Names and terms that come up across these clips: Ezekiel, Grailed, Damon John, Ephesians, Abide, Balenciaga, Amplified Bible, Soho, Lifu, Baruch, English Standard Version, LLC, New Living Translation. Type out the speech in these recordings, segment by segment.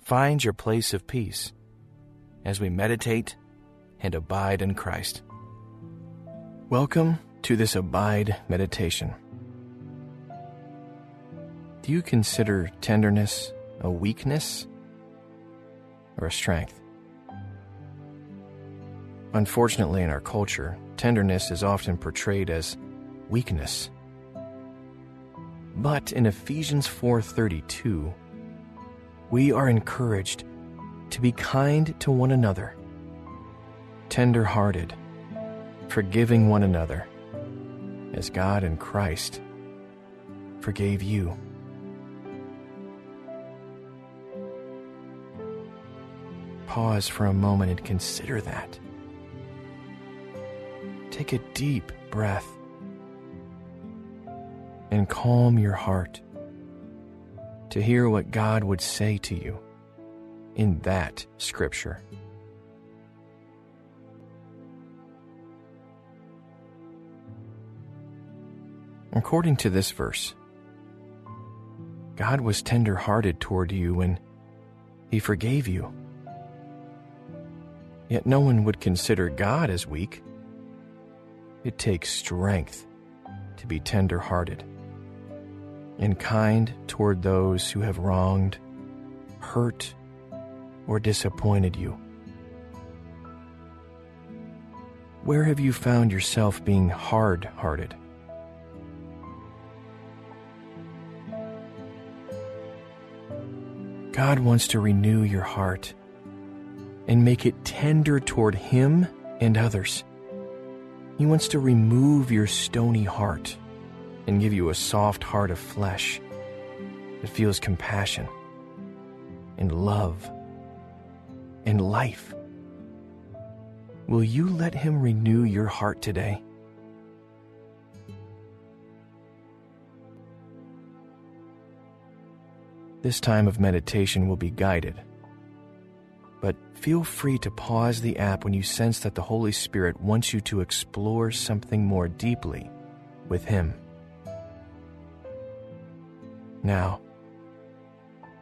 find your place of peace as we meditate and abide in Christ. Welcome to this Abide meditation. Do you consider tenderness a weakness or a strength? Unfortunately, in our culture, tenderness is often portrayed as weakness. But in Ephesians 4:32, we are encouraged to be kind to one another, tender-hearted, forgiving one another, as God in Christ forgave you. Pause for a moment and consider that. Take a deep breath and calm your heart to hear what God would say to you in that scripture. According to this verse, God was tender-hearted toward you when He forgave you. Yet no one would consider God as weak. It takes strength to be tender-hearted and kind toward those who have wronged, hurt, or disappointed you. Where have you found yourself being hard-hearted? God wants to renew your heart and make it tender toward Him and others. He wants to remove your stony heart and give you a soft heart of flesh that feels compassion and love and life. Will you let Him renew your heart today? This time of meditation will be guided, but feel free to pause the app when you sense that the Holy Spirit wants you to explore something more deeply with Him. Now,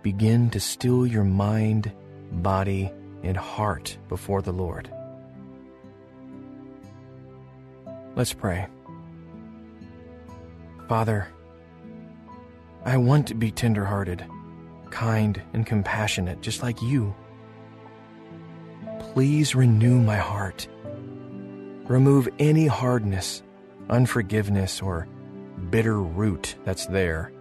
begin to still your mind, body, and heart before the Lord. Let's pray. Father, I want to be tender-hearted, kind, and compassionate, just like You. Please renew my heart. Remove any hardness, unforgiveness, or bitter root that's there,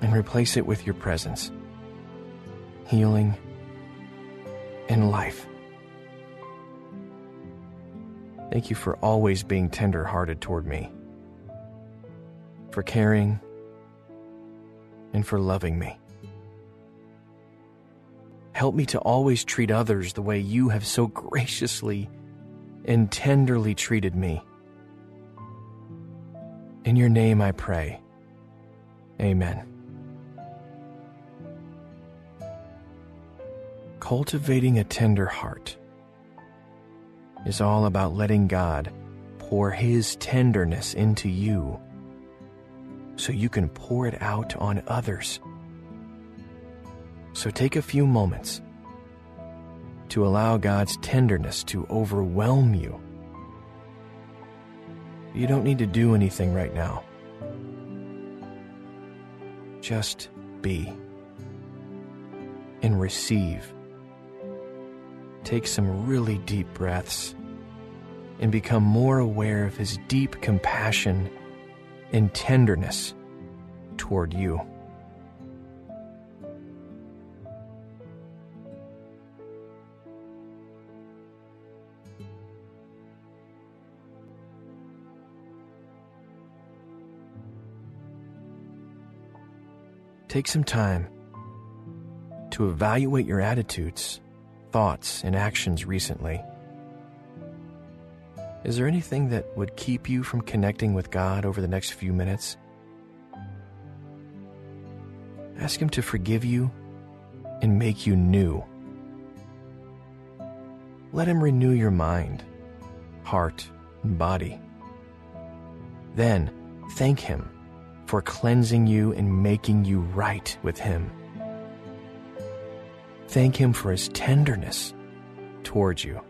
and replace it with Your presence, healing, and life. Thank You for always being tender-hearted toward me, for caring, and for loving me. Help me to always treat others the way You have so graciously and tenderly treated me. In Your name I pray. Amen. Cultivating a tender heart is all about letting God pour His tenderness into you so you can pour it out on others. So take a few moments to allow God's tenderness to overwhelm you. You don't need to do anything right now. Just be and receive. Take some really deep breaths and become more aware of His deep compassion and tenderness toward you. Take some time to evaluate your attitudes, thoughts, and actions recently. Is there anything that would keep you from connecting with God over the next few minutes? Ask Him to forgive you and make you new. Let Him renew your mind, heart, and body. Then thank Him for cleansing you and making you right with Him. Thank Him for His tenderness towards you.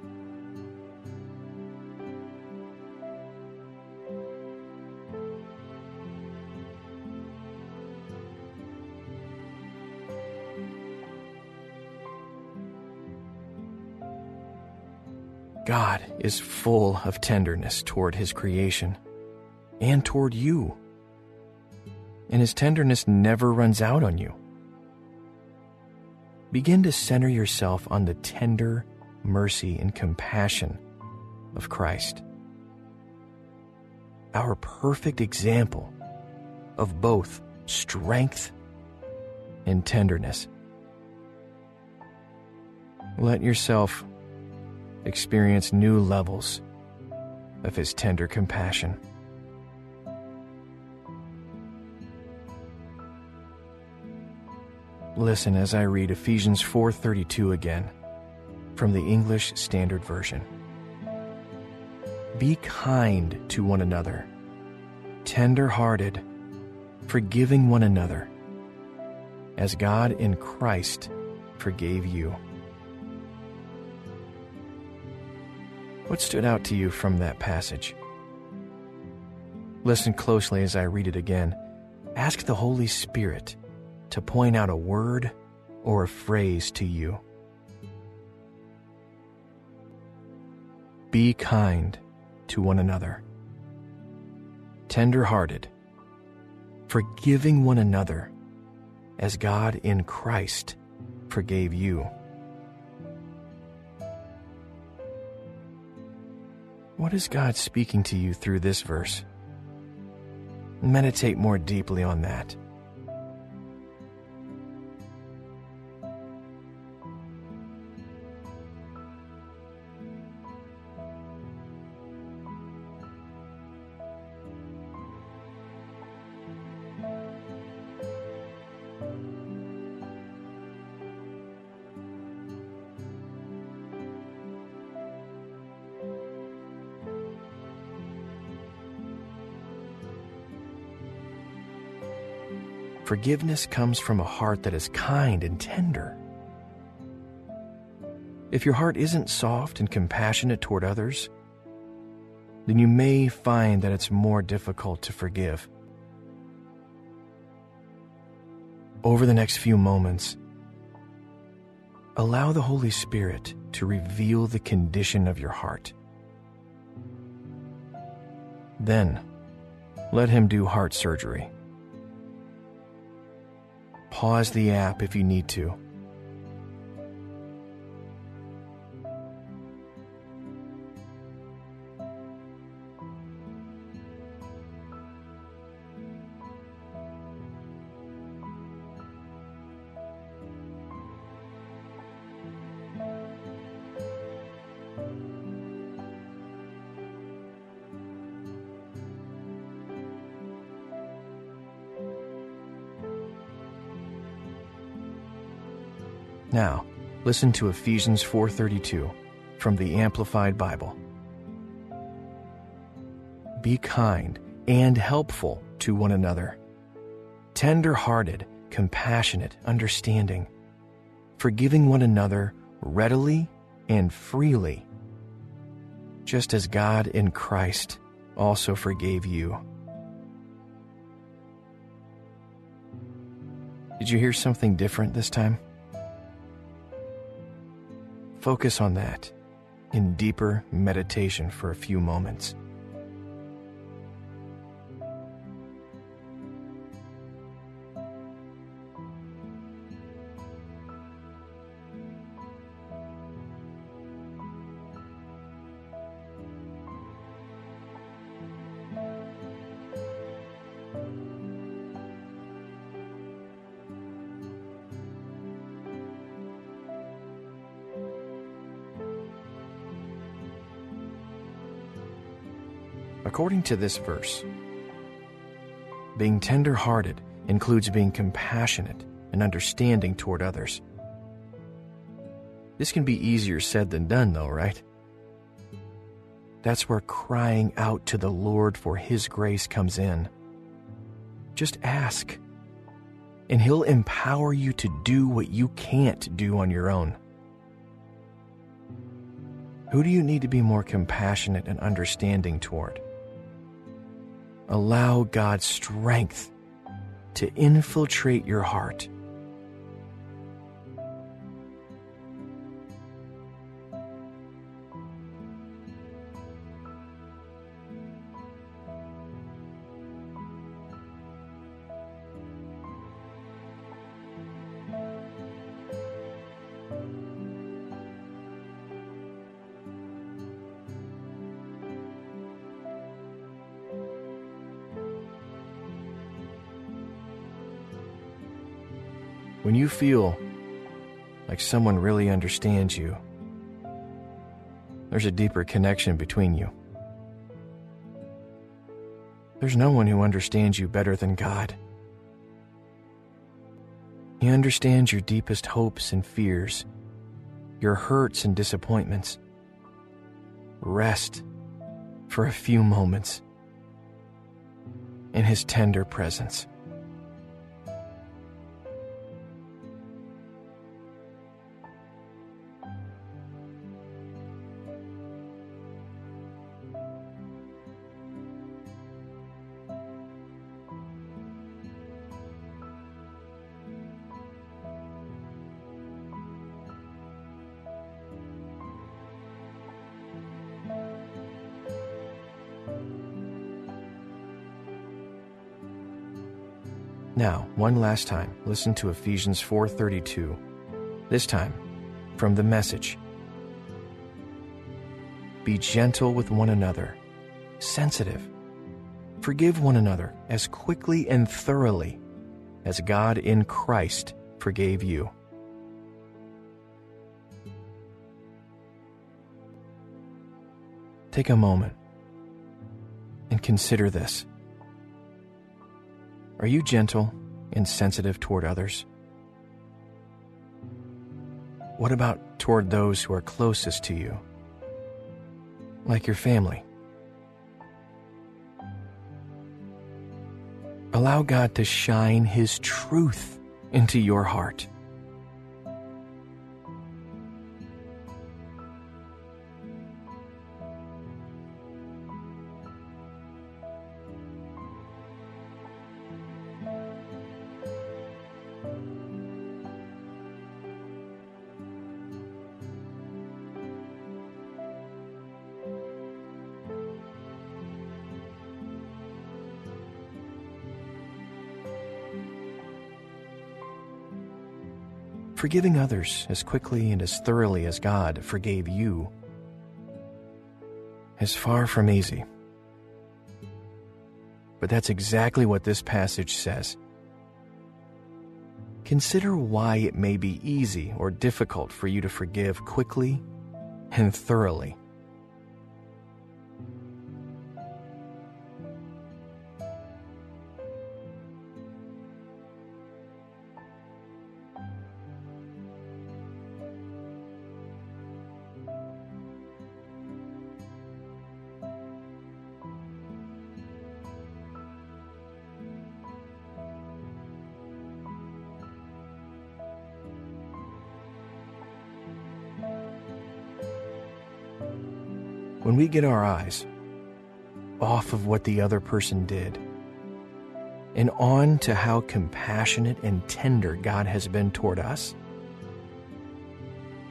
God is full of tenderness toward His creation and toward you, and His tenderness never runs out on you. Begin to center yourself on the tender mercy and compassion of Christ, our perfect example of both strength and tenderness. Let yourself experience new levels of His tender compassion. Listen as I read Ephesians 4:32 again from the English Standard Version. Be kind to one another, tender-hearted, forgiving one another, as God in Christ forgave you. What stood out to you from that passage? Listen closely as I read it again. Ask the Holy Spirit to point out a word or a phrase to you. Be kind to one another, tender-hearted, forgiving one another, as God in Christ forgave you. What is God speaking to you through this verse? Meditate more deeply on that. Forgiveness comes from a heart that is kind and tender. If your heart isn't soft and compassionate toward others, then you may find that it's more difficult to forgive. Over the next few moments, allow the Holy Spirit to reveal the condition of your heart. Then, let Him do heart surgery. Pause the app if you need to. Now, listen to Ephesians 4:32 from the Amplified Bible. Be kind and helpful to one another, tender-hearted, compassionate, understanding, forgiving one another readily and freely, just as God in Christ also forgave you. Did you hear something different this time? Focus on that in deeper meditation for a few moments. according to this verse. Being tender-hearted includes being compassionate and understanding toward others. This can be easier said than done, though, right? That's where crying out to the Lord for His grace comes in. Just ask, and He'll empower you to do what you can't do on your own. Who do you need to be more compassionate and understanding toward? Allow God's strength to infiltrate your heart. When you feel like someone really understands you, there's a deeper connection between you. There's no one who understands you better than God. He understands your deepest hopes and fears, your hurts and disappointments. Rest for a few moments in His tender presence. Now, one last time, listen to Ephesians 4:32, this time from the Message. Be gentle with one another, sensitive. Forgive one another as quickly and thoroughly as God in Christ forgave you. Take a moment and consider this. Are you gentle and sensitive toward others? What about toward those who are closest to you, like your family? Allow God to shine His truth into your heart. Forgiving others as quickly and as thoroughly as God forgave you is far from easy. But that's exactly what this passage says. Consider why it may be easy or difficult for you to forgive quickly and thoroughly. When we get our eyes off of what the other person did and on to how compassionate and tender God has been toward us,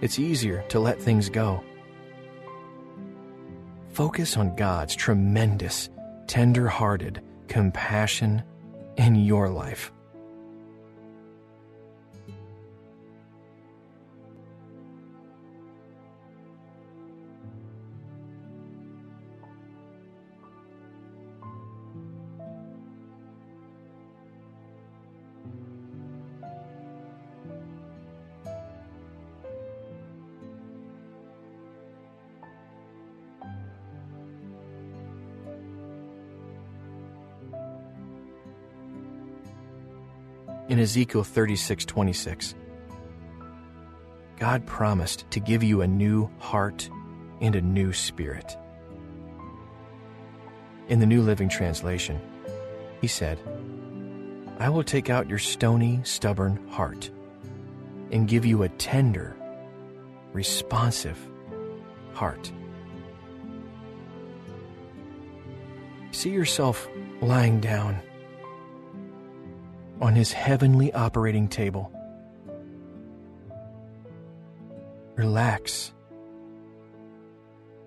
it's easier to let things go. Focus on God's tremendous, tender-hearted compassion in your life. in Ezekiel 36:26. God promised to give you a new heart and a new spirit. In the New Living Translation, he said, "I will take out your stony, stubborn heart and give you a tender, responsive heart." See yourself lying down on his heavenly operating table. Relax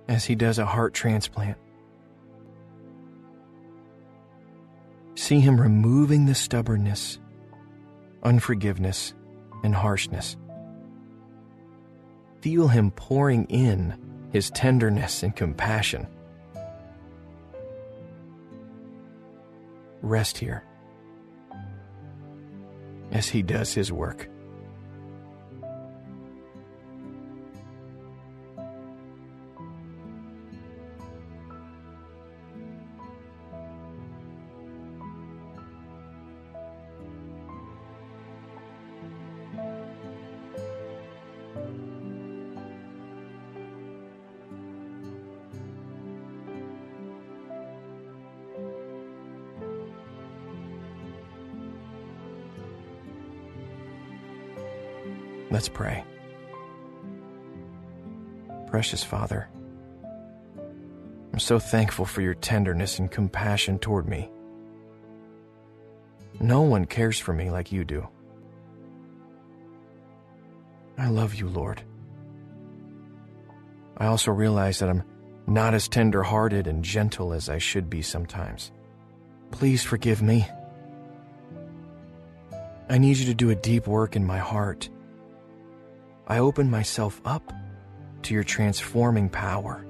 as he does a heart transplant. See him removing the stubbornness, unforgiveness, and harshness. Feel him pouring in his tenderness and compassion. Rest here as he does his work. Let's pray. Precious Father, I'm so thankful for your tenderness and compassion toward me. No one cares for me like you do. I love you, Lord. I also realize that I'm not as tender-hearted and gentle as I should be sometimes. Please forgive me. I need you to do a deep work in my heart. I open myself up to your transforming power.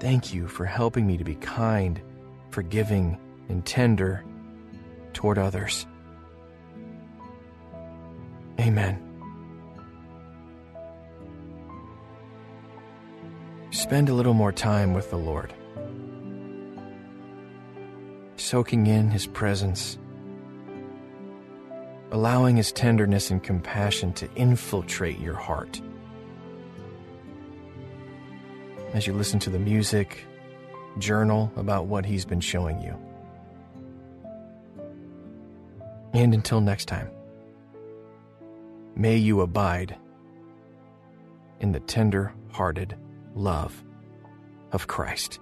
Thank you for helping me to be kind, forgiving, and tender toward others. Amen. Spend a little more time with the Lord, soaking in his presence, allowing his tenderness and compassion to infiltrate your heart. As you listen to the music, journal about what he's been showing you. And until next time, may you abide in the tender-hearted love of Christ.